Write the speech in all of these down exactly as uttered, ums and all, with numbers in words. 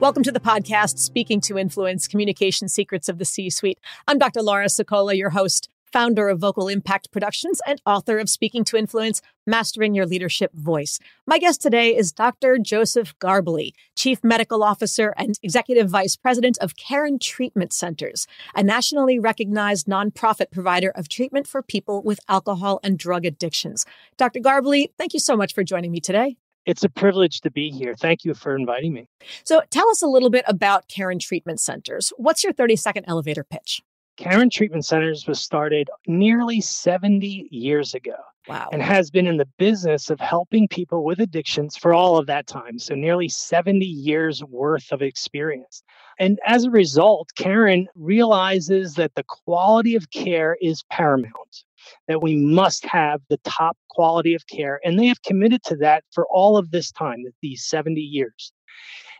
Welcome to the podcast, Speaking to Influence, Communication Secrets of the C-Suite. I'm Doctor Laura Sicola, your host, founder of Vocal Impact Productions and author of Speaking to Influence, Mastering Your Leadership Voice. My guest today is Doctor Joseph Garbley, Chief Medical Officer and Executive Vice President of Caron Treatment Centers, a nationally recognized nonprofit provider of treatment for people with alcohol and drug addictions. Doctor Garbley, thank you so much for joining me today. It's a privilege to be here. Thank you for inviting me. So tell us a little bit about Caron Treatment Centers. What's your thirty-second elevator pitch? Caron Treatment Centers was started nearly seventy years ago. Wow. And has been in the business of helping people with addictions for all of that time. So nearly seventy years worth of experience. And as a result, Caron realizes that the quality of care is paramount, that we must have the top quality of care. And they have committed to that for all of this time, these seventy years.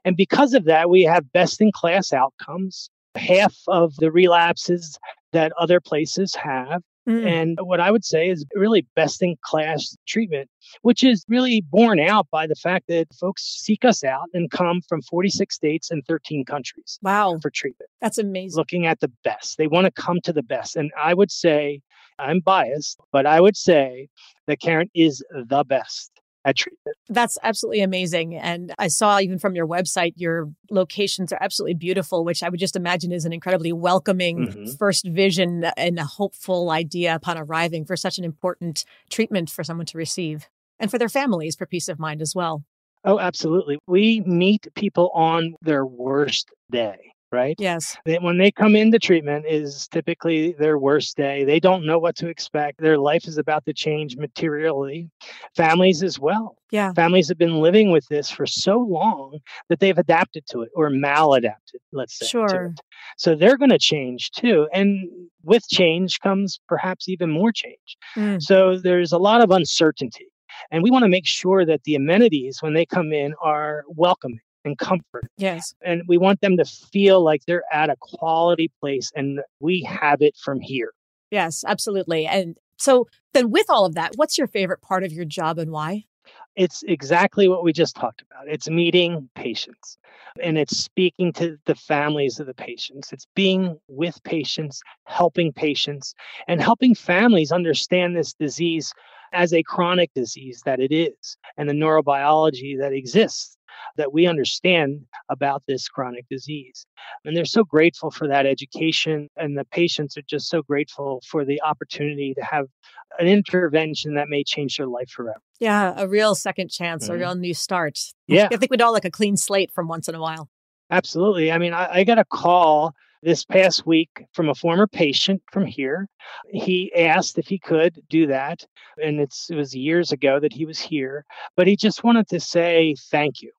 And because of that, we have best-in-class outcomes, half of the relapses that other places have. Mm. And what I would say is really best-in-class treatment, which is really borne out by the fact that folks seek us out and come from forty-six states and thirteen countries. Wow. For treatment. That's amazing. Looking at the best. They want to come to the best. And I would say, I'm biased, but I would say that Caron is the best at treatment. That's absolutely amazing. And I saw even from your website, your locations are absolutely beautiful, which I would just imagine is an incredibly welcoming mm-hmm. first vision and a hopeful idea upon arriving for such an important treatment for someone to receive and for their families for peace of mind as well. Oh, absolutely. We meet people on their worst day. Right? Yes. When they come into treatment is typically their worst day. They don't know what to expect. Their life is about to change materially. Families as well. Yeah. Families have been living with this for so long that they've adapted to it or maladapted, let's say. Sure. To it. So they're going to change too. And with change comes perhaps even more change. Mm. So there's a lot of uncertainty. And we want to make sure that the amenities when they come in are welcoming and comfort. Yes. And we want them to feel like they're at a quality place and we have it from here. Yes, absolutely. And so then with all of that, what's your favorite part of your job and why? It's exactly what we just talked about. It's meeting patients and it's speaking to the families of the patients. It's being with patients, helping patients and helping families understand this disease as a chronic disease that it is and the neurobiology that exists that we understand about this chronic disease. And they're so grateful for that education. And the patients are just so grateful for the opportunity to have an intervention that may change their life forever. Yeah, a real second chance, mm-hmm. a real new start. Yeah. I think we'd all like a clean slate from once in a while. Absolutely. I mean, I, I got a call this past week from a former patient from here. He asked if he could do that. And it's, it was years ago that he was here. But he just wanted to say, thank you.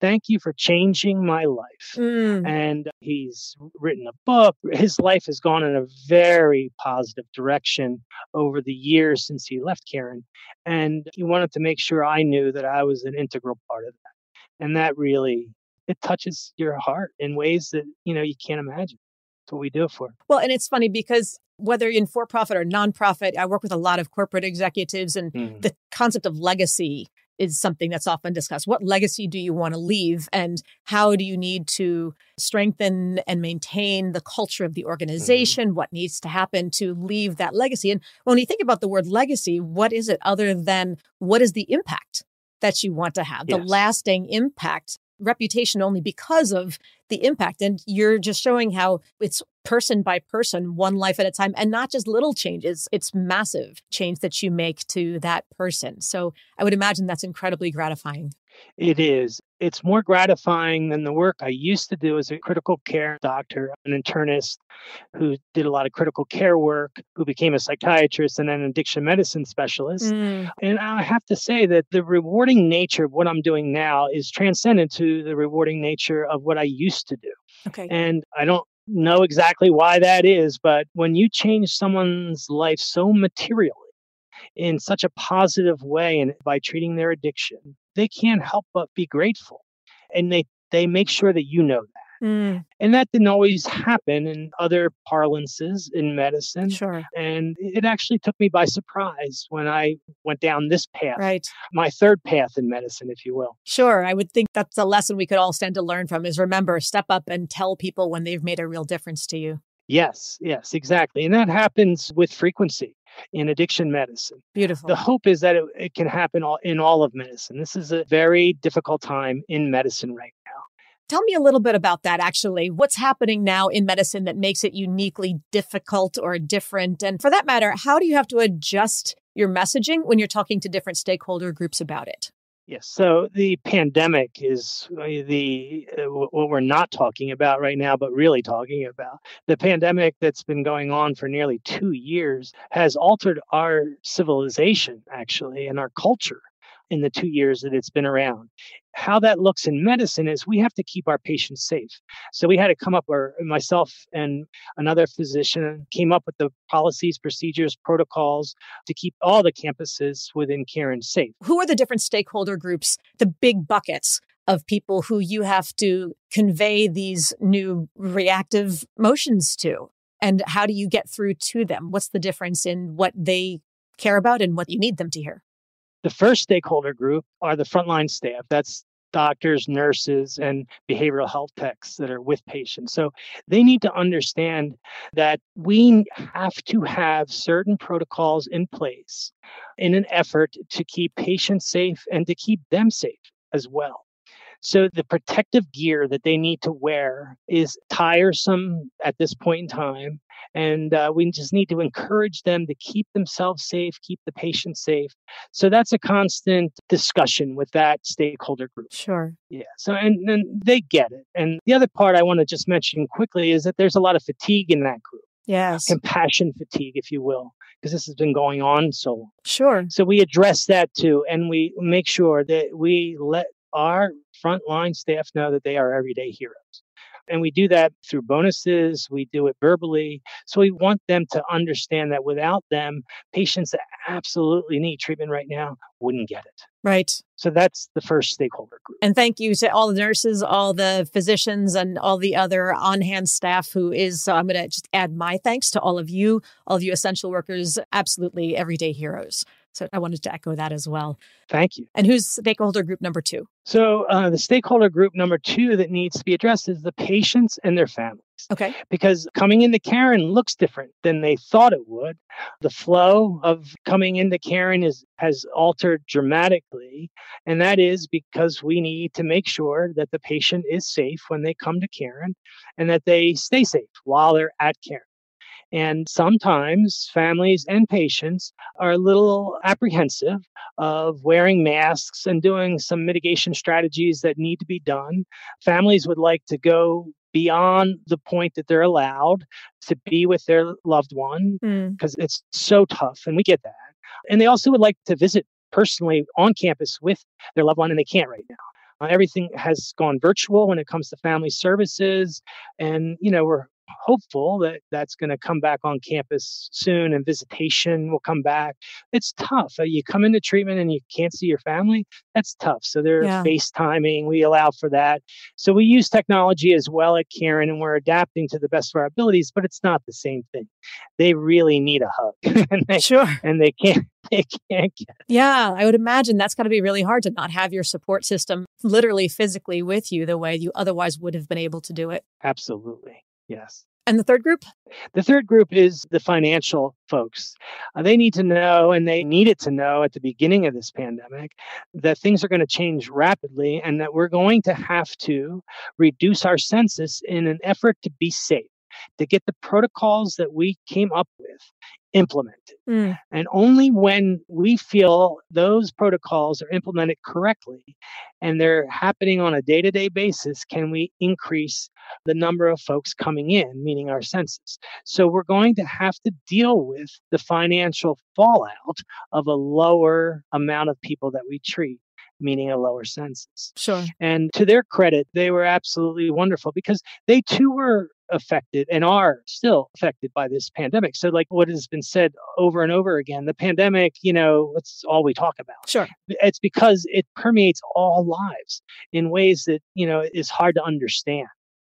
Thank you for changing my life. Mm. And he's written a book. His life has gone in a very positive direction over the years since he left Caron. And he wanted to make sure I knew that I was an integral part of that. And that really, it touches your heart in ways that, you know, you can't imagine. That's what we do it for. Well, and it's funny because whether in for-profit or nonprofit, I work with a lot of corporate executives and mm. the concept of legacy is something that's often discussed. What legacy do you want to leave and how do you need to strengthen and maintain the culture of the organization? Mm-hmm. What needs to happen to leave that legacy? And when you think about the word legacy, what is it other than what is the impact that you want to have? Yes. The lasting impact, reputation only because of the impact. And you're just showing how it's person by person, one life at a time, and not just little changes. It's massive change that you make to that person. So I would imagine that's incredibly gratifying. It is. It's more gratifying than the work I used to do as a critical care doctor, an internist who did a lot of critical care work, who became a psychiatrist and then an addiction medicine specialist. Mm. And I have to say that the rewarding nature of what I'm doing now is transcendent to the rewarding nature of what I used to do. Okay. And I don't know exactly why that is, but when you change someone's life so materially in such a positive way and by treating their addiction, they can't help but be grateful. And they, they make sure that you know that. Mm. And that didn't always happen in other parlances in medicine. Sure. And it actually took me by surprise when I went down this path, right? My third path in medicine, if you will. Sure. I would think that's a lesson we could all stand to learn from is remember, step up and tell people when they've made a real difference to you. Yes, yes, exactly. And that happens with frequency in addiction medicine. Beautiful. The hope is that it, it can happen all, in all of medicine. This is a very difficult time in medicine right now. Tell me a little bit about that, actually. What's happening now in medicine that makes it uniquely difficult or different? And for that matter, how do you have to adjust your messaging when you're talking to different stakeholder groups about it? Yes. So the pandemic is the uh, what we're not talking about right now, but really talking about. The pandemic that's been going on for nearly two years has altered our civilization, actually, and our culture in the two years that it's been around. How that looks in medicine is we have to keep our patients safe. So we had to come up, or myself and another physician came up with the policies, procedures, protocols to keep all the campuses within Caron safe. Who are the different stakeholder groups, the big buckets of people who you have to convey these new reactive motions to? And how do you get through to them? What's the difference in what they care about and what you need them to hear? The first stakeholder group are the frontline staff. That's doctors, nurses, and behavioral health techs that are with patients. So they need to understand that we have to have certain protocols in place in an effort to keep patients safe and to keep them safe as well. So the protective gear that they need to wear is tiresome at this point in time. And uh, we just need to encourage them to keep themselves safe, keep the patient safe. So that's a constant discussion with that stakeholder group. Sure. Yeah. So, and, and they get it. And the other part I want to just mention quickly is that there's a lot of fatigue in that group. Yes. Compassion fatigue, if you will, because this has been going on so long. Sure. So we address that too. And we make sure that we let our frontline staff know that they are everyday heroes. And we do that through bonuses. We do it verbally. So we want them to understand that without them, patients that absolutely need treatment right now wouldn't get it. Right. So that's the first stakeholder group. And thank you to all the nurses, all the physicians, and all the other on-hand staff who is, so I'm going to just add my thanks to all of you, all of you essential workers, absolutely everyday heroes. So I wanted to echo that as well. Thank you. And who's stakeholder group number two? So uh, the stakeholder group number two that needs to be addressed is the patients and their families. Okay. Because coming into Caron looks different than they thought it would. The flow of coming into Caron is has altered dramatically. And that is because we need to make sure that the patient is safe when they come to Caron and that they stay safe while they're at Caron. And sometimes families and patients are a little apprehensive of wearing masks and doing some mitigation strategies that need to be done. Families would like to go beyond the point that they're allowed to be with their loved one because mm. it's so tough, and we get that. And they also would like to visit personally on campus with their loved one, and they can't right now. Uh, everything has gone virtual when it comes to family services, and you know we're hopeful that that's going to come back on campus soon and visitation will come back. It's tough. You come into treatment and you can't see your family. That's tough. So they're yeah. FaceTiming. We allow for that. So we use technology as well at Caron and we're adapting to the best of our abilities, but it's not the same thing. They really need a hug. and they, sure. And they can't. They can't get it. Yeah, I would imagine that's got to be really hard to not have your support system literally physically with you the way you otherwise would have been able to do it. Absolutely. Yes. And the third group? The third group is the financial folks. Uh, they need to know, and they needed to know at the beginning of this pandemic, that things are going to change rapidly and that we're going to have to reduce our census in an effort to be safe, to get the protocols that we came up with implemented. Mm. And only when we feel those protocols are implemented correctly and they're happening on a day-to-day basis can we increase the number of folks coming in, meaning our census. So we're going to have to deal with the financial fallout of a lower amount of people that we treat, meaning a lower census. Sure. And to their credit, they were absolutely wonderful because they too were affected and are still affected by this pandemic. So like what has been said over and over again, the pandemic, you know, that's all we talk about. Sure. It's because it permeates all lives in ways that, you know, is hard to understand.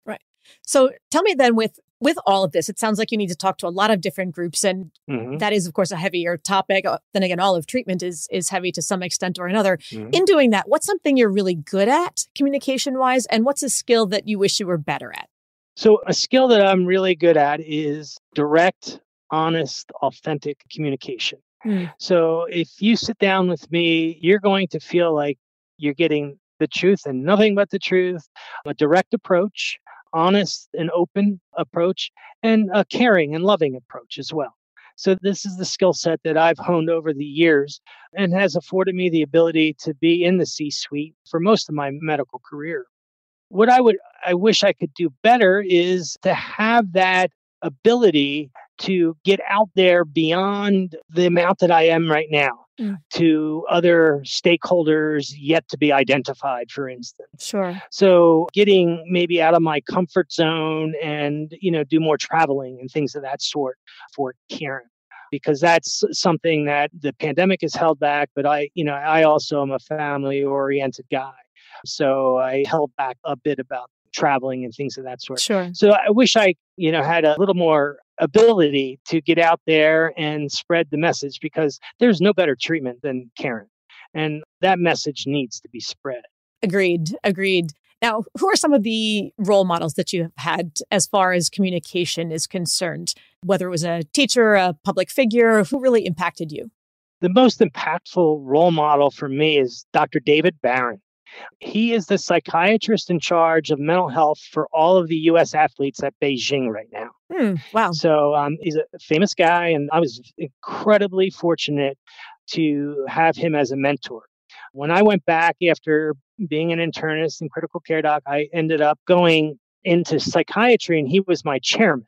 Right. So tell me then with With all of this, it sounds like you need to talk to a lot of different groups. And mm-hmm. that is, of course, a heavier topic. Then again, all of treatment is is heavy to some extent or another. Mm-hmm. In doing that, what's something you're really good at communication-wise? And what's a skill that you wish you were better at? So a skill that I'm really good at is direct, honest, authentic communication. Mm. So if you sit down with me, you're going to feel like you're getting the truth and nothing but the truth, a direct approach. Honest and open approach, and a caring and loving approach as well. So this is the skill set that I've honed over the years and has afforded me the ability to be in the C-suite for most of my medical career. What I would, I wish I could do better is to have that ability to get out there beyond the amount that I am right now mm. to other stakeholders yet to be identified, for instance. Sure. So getting maybe out of my comfort zone and, you know, do more traveling and things of that sort for Caron, because that's something that the pandemic has held back. But I, you know, I also am a family-oriented guy. So I held back a bit about traveling and things of that sort. Sure. So I wish I, you know, had a little more ability to get out there and spread the message because there's no better treatment than Caron. And that message needs to be spread. Agreed. Agreed. Now, who are some of the role models that you have had as far as communication is concerned, whether it was a teacher, a public figure, who really impacted you? The most impactful role model for me is Doctor David Barron. He is the psychiatrist in charge of mental health for all of the U S athletes at Beijing right now. Hmm, wow. So um, he's a famous guy, and I was incredibly fortunate to have him as a mentor. When I went back after being an internist and critical care doc, I ended up going into psychiatry, and he was my chairman.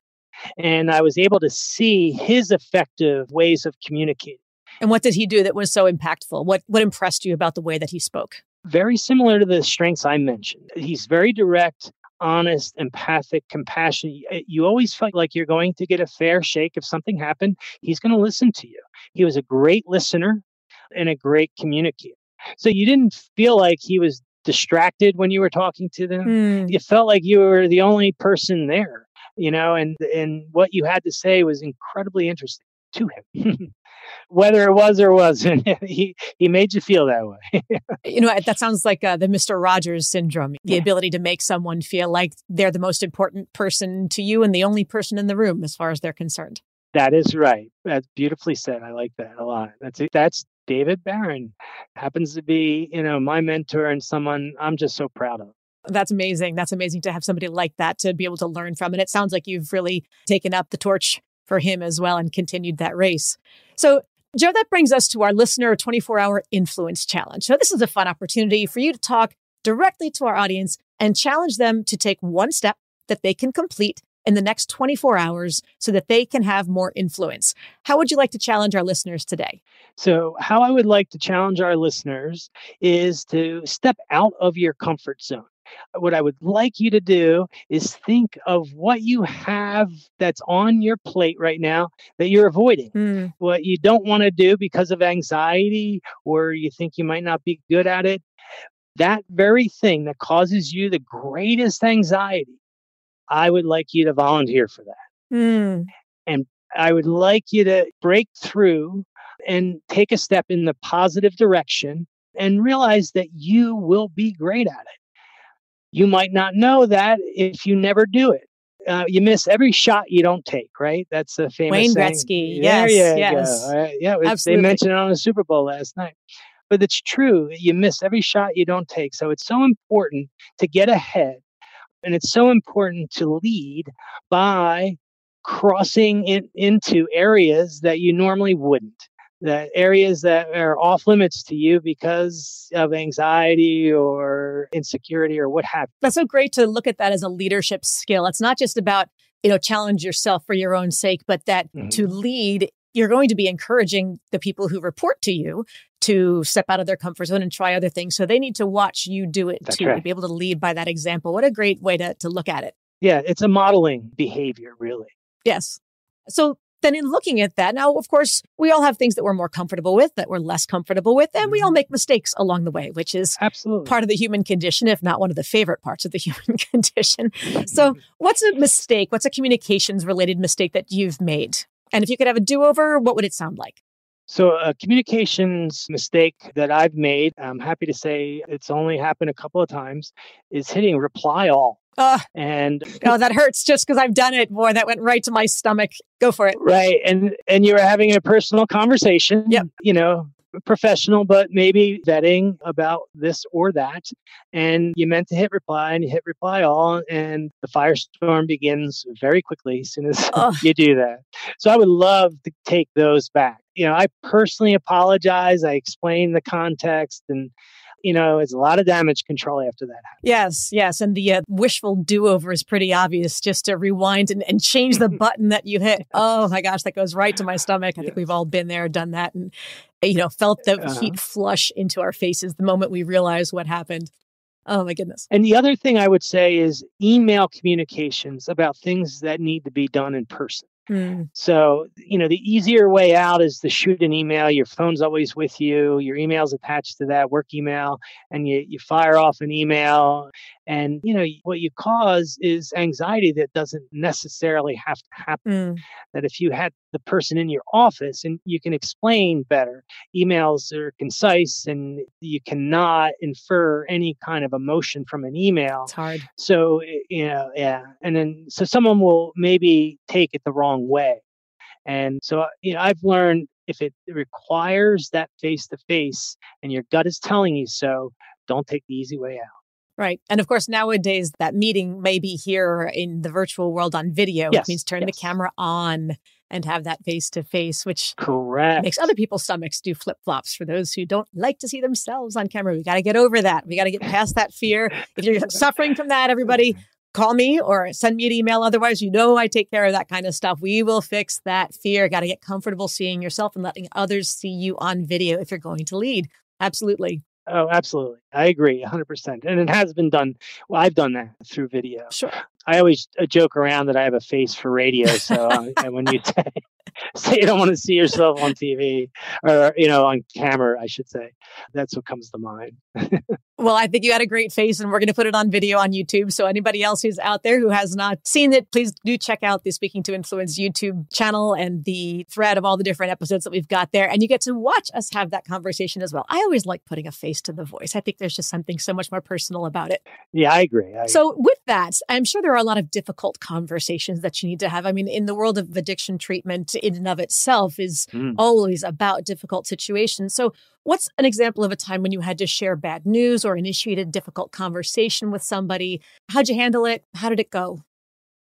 And I was able to see his effective ways of communicating. And what did he do that was so impactful? What what impressed you about the way that he spoke? Very similar to the strengths I mentioned. He's very direct, honest, empathic, compassionate. You always feel like you're going to get a fair shake. If something happened, he's going to listen to you. He was a great listener and a great communicator. So you didn't feel like he was distracted when you were talking to them. Mm. You felt like you were the only person there, you know, and, and what you had to say was incredibly interesting to him. Whether it was or wasn't, he, he made you feel that way. You know, that sounds like uh, the Mister Rogers syndrome, the yeah. ability to make someone feel like they're the most important person to you and the only person in the room as far as they're concerned. That is right. That's beautifully said. I like that a lot. That's it. That's David Barron. Happens to be, you know, my mentor and someone I'm just so proud of. That's amazing. That's amazing to have somebody like that to be able to learn from. And it sounds like you've really taken up the torch for him as well and continued that race. So, Joe, that brings us to our listener twenty-four hour influence challenge. So this is a fun opportunity for you to talk directly to our audience and challenge them to take one step that they can complete in the next twenty-four hours so that they can have more influence. How would you like to challenge our listeners today? So how I would like to challenge our listeners is to step out of your comfort zone. What I would like you to do is think of what you have that's on your plate right now that you're avoiding, mm. what you don't want to do because of anxiety, or you think you might not be good at it. That very thing that causes you the greatest anxiety, I would like you to volunteer for that. Mm. And I would like you to break through and take a step in the positive direction and realize that you will be great at it. You might not know that if you never do it. Uh, you miss every shot you don't take, right? That's a famous Wayne Gretzky. Yes, yes. Go. Right. Yeah, absolutely. They mentioned it on the Super Bowl last night. But it's true. You miss every shot you don't take. So it's so important to get ahead. And it's so important to lead by crossing in, into areas that you normally wouldn't, that areas that are off limits to you because of anxiety or insecurity or what have you. That's so great to look at that as a leadership skill. It's not just about, you know, challenge yourself for your own sake, but that mm-hmm. to lead, you're going to be encouraging the people who report to you to step out of their comfort zone and try other things. So they need to watch you do it That's too, right. to be able to lead by that example. What a great way to, to look at it. Yeah, it's a modeling behavior, really. Yes. So then in looking at that, now, of course, we all have things that we're more comfortable with, that we're less comfortable with, and we all make mistakes along the way, which is Absolutely. Part of the human condition, if not one of the favorite parts of the human condition. So what's a mistake? What's a communications related mistake that you've made? And if you could have a do-over, what would it sound like? So a communications mistake that I've made, I'm happy to say it's only happened a couple of times, is hitting reply all. Uh, and oh, that hurts just because I've done it. Boy, that went right to my stomach. Go for it. Right. And and you were having a personal conversation, yep. you know, professional, but maybe vetting about this or that. And you meant to hit reply and you hit reply all. And the firestorm begins very quickly as soon as uh. you do that. So I would love to take those back. You know, I personally apologize. I explain the context, and you know, it's a lot of damage control after that happens. Yes, yes. And the uh, wishful do-over is pretty obvious, just to rewind and, and change the button that you hit. Oh my gosh, that goes right to my stomach. I yes. think we've all been there, done that, and, you know, felt the uh-huh. heat flush into our faces the moment we realized what happened. Oh my goodness. And the other thing I would say is email communications about things that need to be done in person. Mm. So, you know, the easier way out is to shoot an email. Your phone's always with you. Your email's attached to that work email, and you, you fire off an email. And, you know, what you cause is anxiety that doesn't necessarily have to happen. Mm. That if you had the person in your office and you can explain better, emails are concise and you cannot infer any kind of emotion from an email. It's hard. So, you know, yeah. And then, so someone will maybe take it the wrong way. And so, you know, I've learned if it requires that face-to-face and your gut is telling you so, don't take the easy way out. Right. And of course, nowadays, that meeting may be here in the virtual world on video, yes, which means turn yes. the camera on and have that face-to-face, which Correct. Makes other people's stomachs do flip-flops for those who don't like to see themselves on camera. We got to get over that. We got to get past that fear. If you're suffering from that, everybody, call me or send me an email. Otherwise, you know I take care of that kind of stuff. We will fix that fear. Got to get comfortable seeing yourself and letting others see you on video if you're going to lead. Absolutely. Oh, absolutely. I agree one hundred percent. And it has been done. Well, I've done that through video. Sure. I always joke around that I have a face for radio. So uh, when you t- say you don't want to see yourself on T V or, you know, on camera, I should say, that's what comes to mind. Well, I think you had a great face, and we're going to put it on video on YouTube. So anybody else who's out there who has not seen it, please do check out the Speaking to Influence YouTube channel and the thread of all the different episodes that we've got there. And you get to watch us have that conversation as well. I always like putting a face to the voice. I think there's just something so much more personal about it. Yeah, I agree. I agree. So with that, I'm sure there are a lot of difficult conversations that you need to have. I mean, in the world of addiction treatment in and of itself is mm. always about difficult situations. So what's an example of a time when you had to share bad news or initiate a difficult conversation with somebody? How'd you handle it? How did it go?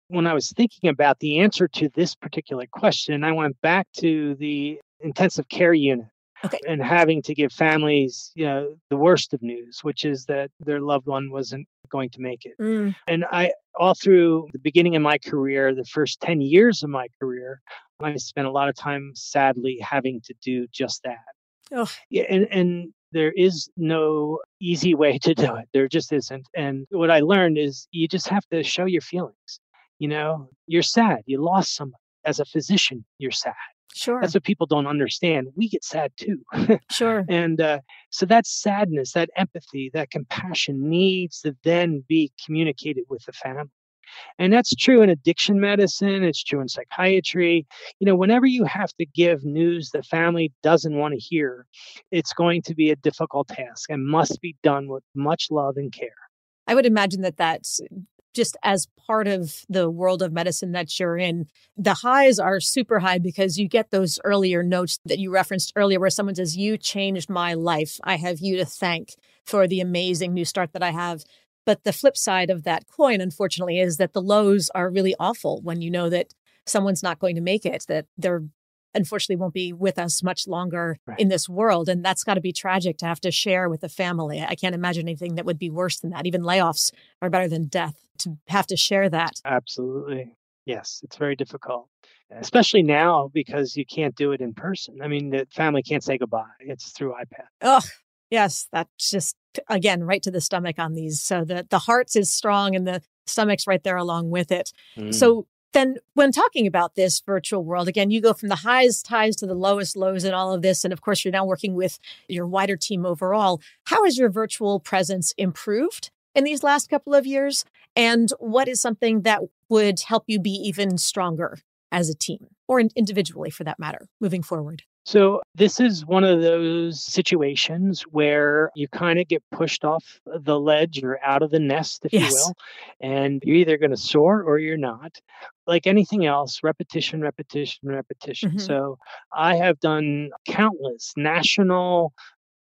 When I was thinking about the answer to this particular question, I went back to the intensive care unit. Okay. And having to give families, you know, the worst of news, which is that their loved one wasn't going to make it. Mm. And I, all through the beginning of my career, the first ten years of my career, I spent a lot of time, sadly, having to do just that. Oh. Yeah, and, and there is no easy way to do it. There just isn't. And what I learned is you just have to show your feelings. You know, you're sad. You lost somebody. As a physician, you're sad. Sure. That's what people don't understand. We get sad too. Sure. And uh, so that sadness, that empathy, that compassion needs to then be communicated with the family. And that's true in addiction medicine. It's true in psychiatry. You know, whenever you have to give news the family doesn't want to hear, it's going to be a difficult task and must be done with much love and care. I would imagine that that's just as part of the world of medicine that you're in, the highs are super high because you get those earlier notes that you referenced earlier where someone says, you changed my life. I have you to thank for the amazing new start that I have. But the flip side of that coin, unfortunately, is that the lows are really awful when you know that someone's not going to make it, that they're unfortunately won't be with us much longer right. in this world. And that's got to be tragic to have to share with the family. I can't imagine anything that would be worse than that. Even layoffs are better than death, to have to share that. Absolutely. Yes, it's very difficult, especially now because you can't do it in person. I mean, the family can't say goodbye. It's through iPad. Oh, yes. That's just, again, right to the stomach on these. So the, the heart is strong and the stomach's right there along with it. Mm. So then when talking about this virtual world, again, you go from the highest highs to the lowest lows in all of this. And of course, you're now working with your wider team overall. How has your virtual presence improved in these last couple of years? And what is something that would help you be even stronger as a team or individually, for that matter, moving forward? So this is one of those situations where you kind of get pushed off the ledge or out of the nest, if yes. you will, and you're either going to soar or you're not. Like anything else, repetition, repetition, repetition. Mm-hmm. So I have done countless national,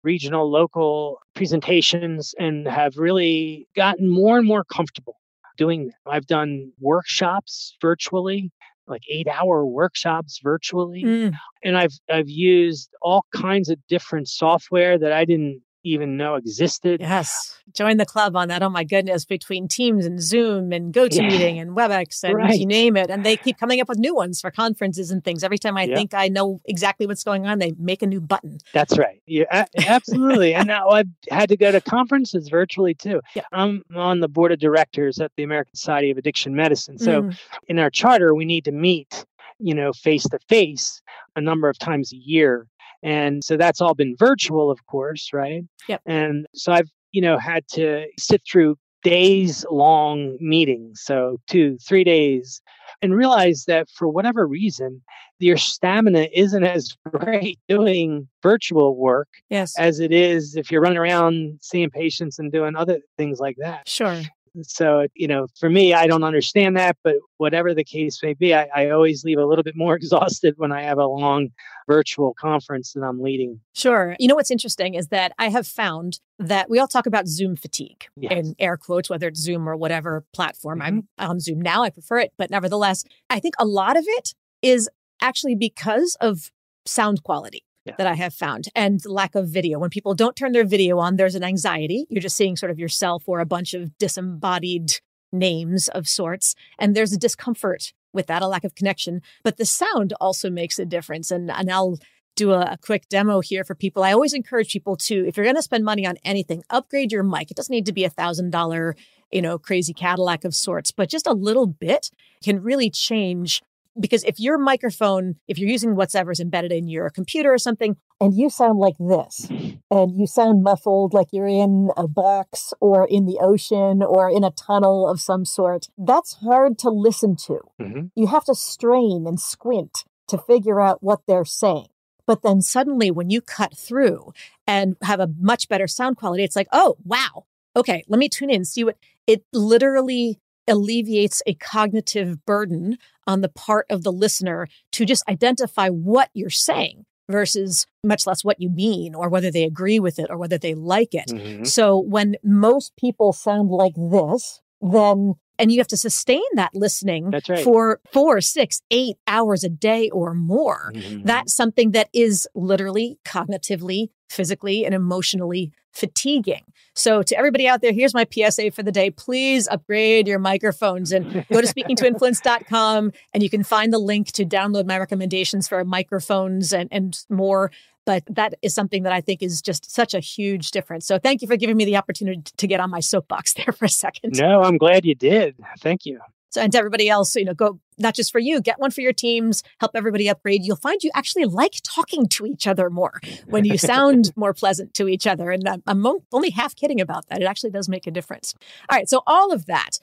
regional, local presentations and have really gotten more and more comfortable doing them. I've done workshops virtually, like eight-hour workshops virtually. Mm. And I've I've used all kinds of different software that I didn't even know existed. Yes. Join the club on that. Oh, my goodness. Between Teams and Zoom and GoToMeeting yeah. and WebEx and right. you name it. And they keep coming up with new ones for conferences and things. Every time I yep. think I know exactly what's going on, they make a new button. That's right. Yeah, absolutely. And now I've had to go to conferences virtually, too. Yeah. I'm on the board of directors at the American Society of Addiction Medicine. So mm. in our charter, we need to meet, you know, face to face a number of times a year. And so that's all been virtual, of course, right? Yep. And so I've, you know, had to sit through days long meetings, so two, three days, and realize that for whatever reason, your stamina isn't as great doing virtual work yes. as it is if you're running around seeing patients and doing other things like that. Sure. So, you know, for me, I don't understand that, but whatever the case may be, I, I always leave a little bit more exhausted when I have a long virtual conference that I'm leading. Sure. You know, what's interesting is that I have found that we all talk about Zoom fatigue yes. in air quotes, whether it's Zoom or whatever platform. Mm-hmm. I'm on Zoom now. I prefer it. But nevertheless, I think a lot of it is actually because of sound quality. Yeah. That I have found, and lack of video. When people don't turn their video on, there's an anxiety. You're just seeing sort of yourself or a bunch of disembodied names of sorts. And there's a discomfort with that, a lack of connection. But the sound also makes a difference. And, and I'll do a, a quick demo here for people. I always encourage people to, if you're going to spend money on anything, upgrade your mic. It doesn't need to be a thousand dollar, you know, crazy Cadillac of sorts, but just a little bit can really change. Because if your microphone, if you're using whatever's embedded in your computer or something, and you sound like this, and you sound muffled like you're in a box or in the ocean or in a tunnel of some sort, that's hard to listen to. Mm-hmm. You have to strain and squint to figure out what they're saying. But then suddenly when you cut through and have a much better sound quality, it's like, oh, wow. Okay, let me tune in, see what it literally alleviates a cognitive burden on the part of the listener to just identify what you're saying versus much less what you mean or whether they agree with it or whether they like it. Mm-hmm. So when most people sound like this, then, and you have to sustain that listening that's right. for four, six, eight hours a day or more, mm-hmm. that's something that is literally cognitively, physically, and emotionally fatiguing. So to everybody out there, here's my P S A for the day. Please upgrade your microphones and go to speaking to influence dot com and you can find the link to download my recommendations for microphones and, and more. But that is something that I think is just such a huge difference. So thank you for giving me the opportunity to get on my soapbox there for a second. No, I'm glad you did. Thank you. So, and to everybody else, you know, go, not just for you, get one for your teams, help everybody upgrade. You'll find you actually like talking to each other more when you sound more pleasant to each other. And I'm, I'm only half kidding about that. It actually does make a difference. All right. So all of that,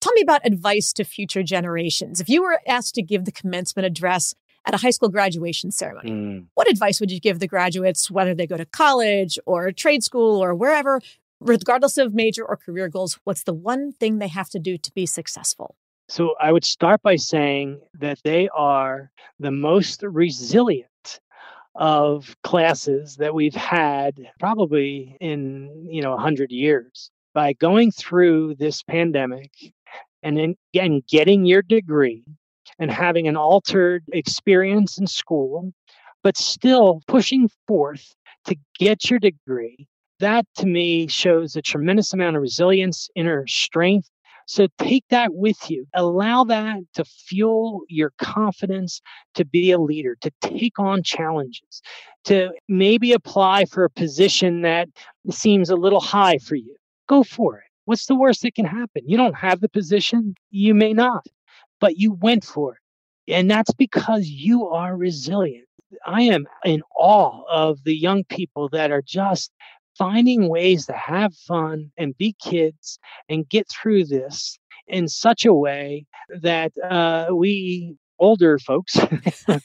tell me about advice to future generations. If you were asked to give the commencement address at a high school graduation ceremony, mm. what advice would you give the graduates, whether they go to college or trade school or wherever? Regardless of major or career goals, what's the one thing they have to do to be successful? So I would start by saying that they are the most resilient of classes that we've had probably in, you know, one hundred years. By going through this pandemic and then again, getting your degree and having an altered experience in school, but still pushing forth to get your degree, that to me shows a tremendous amount of resilience, inner strength. So take that with you. Allow that to fuel your confidence to be a leader, to take on challenges, to maybe apply for a position that seems a little high for you. Go for it. What's the worst that can happen? You don't have the position. You may not, but you went for it. And that's because you are resilient. I am in awe of the young people that are just finding ways to have fun and be kids and get through this in such a way that uh, we older folks,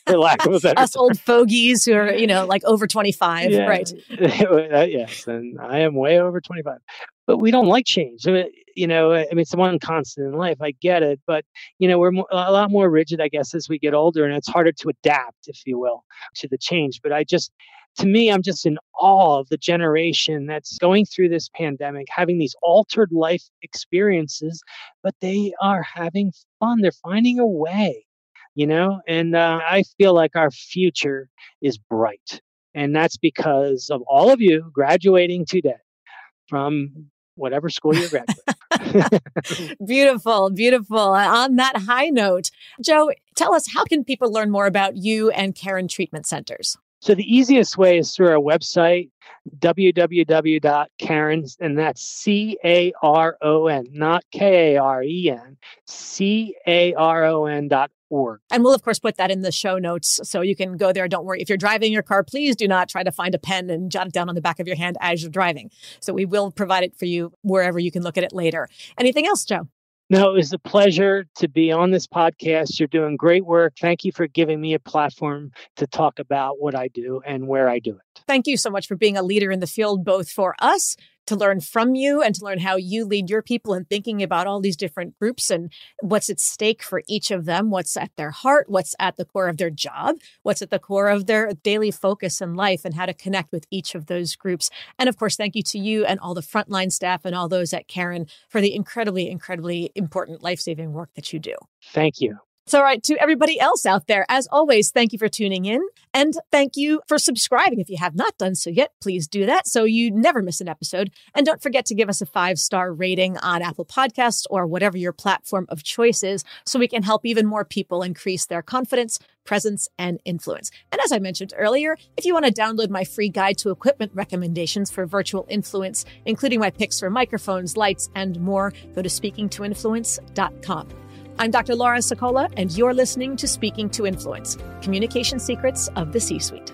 for lack of a better Us term. Old fogies who are, you know, like over twenty-five, yeah. Right? Yes, and I am way over twenty-five. But we don't like change. I mean, you know, I mean, it's one constant in life. I get it. But, you know, we're mo- a lot more rigid, I guess, as we get older. And it's harder to adapt, if you will, to the change. But I just... To me, I'm just in awe of the generation that's going through this pandemic, having these altered life experiences, but they are having fun. They're finding a way, you know, and uh, I feel like our future is bright. And that's because of all of you graduating today from whatever school you're graduating. Beautiful, beautiful. On that high note, Joe, tell us, how can people learn more about you and Caron Treatment Centers? So the easiest way is through our website, w w w dot carons, and that's C A R O N, not K A R E N, C A R O N dot org. And we'll, of course, put that in the show notes so you can go there. Don't worry. If you're driving your car, please do not try to find a pen and jot it down on the back of your hand as you're driving. So we will provide it for you wherever you can look at it later. Anything else, Joe? No, it was a pleasure to be on this podcast. You're doing great work. Thank you for giving me a platform to talk about what I do and where I do it. Thank you so much for being a leader in the field, both for us to learn from you and to learn how you lead your people and thinking about all these different groups and what's at stake for each of them, what's at their heart, what's at the core of their job, what's at the core of their daily focus in life, and how to connect with each of those groups. And of course, thank you to you and all the frontline staff and all those at Caron for the incredibly, incredibly important life-saving work that you do. Thank you. So, all right, to everybody else out there, as always, thank you for tuning in, and thank you for subscribing. If you have not done so yet, please do that so you never miss an episode. And don't forget to give us a five-star rating on Apple Podcasts or whatever your platform of choice is so we can help even more people increase their confidence, presence, and influence. And as I mentioned earlier, if you want to download my free guide to equipment recommendations for virtual influence, including my picks for microphones, lights, and more, go to speaking to influence dot com. I'm Doctor Laura Sicola, and you're listening to Speaking to Influence, Communication Secrets of the C-Suite.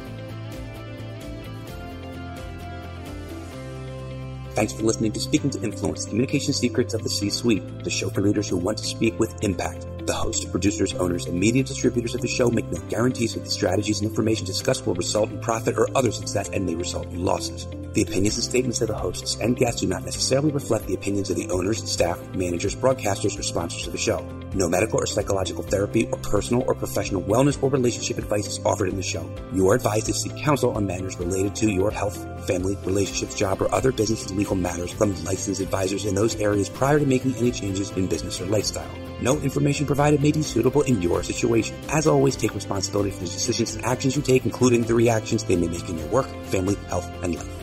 Thanks for listening to Speaking to Influence, Communication Secrets of the C-Suite, the show for leaders who want to speak with impact. The hosts, producers, owners, and media distributors of the show make no guarantees that the strategies and information discussed will result in profit or other success and may result in losses. The opinions and statements of the hosts and guests do not necessarily reflect the opinions of the owners, staff, managers, broadcasters, or sponsors of the show. No medical or psychological therapy or personal or professional wellness or relationship advice is offered in the show. You are advised to seek counsel on matters related to your health, family, relationships, job, or other business and legal matters from licensed advisors in those areas prior to making any changes in business or lifestyle. No information provided may be suitable in your situation. As always, take responsibility for the decisions and actions you take, including the reactions they may make in your work, family, health, and life.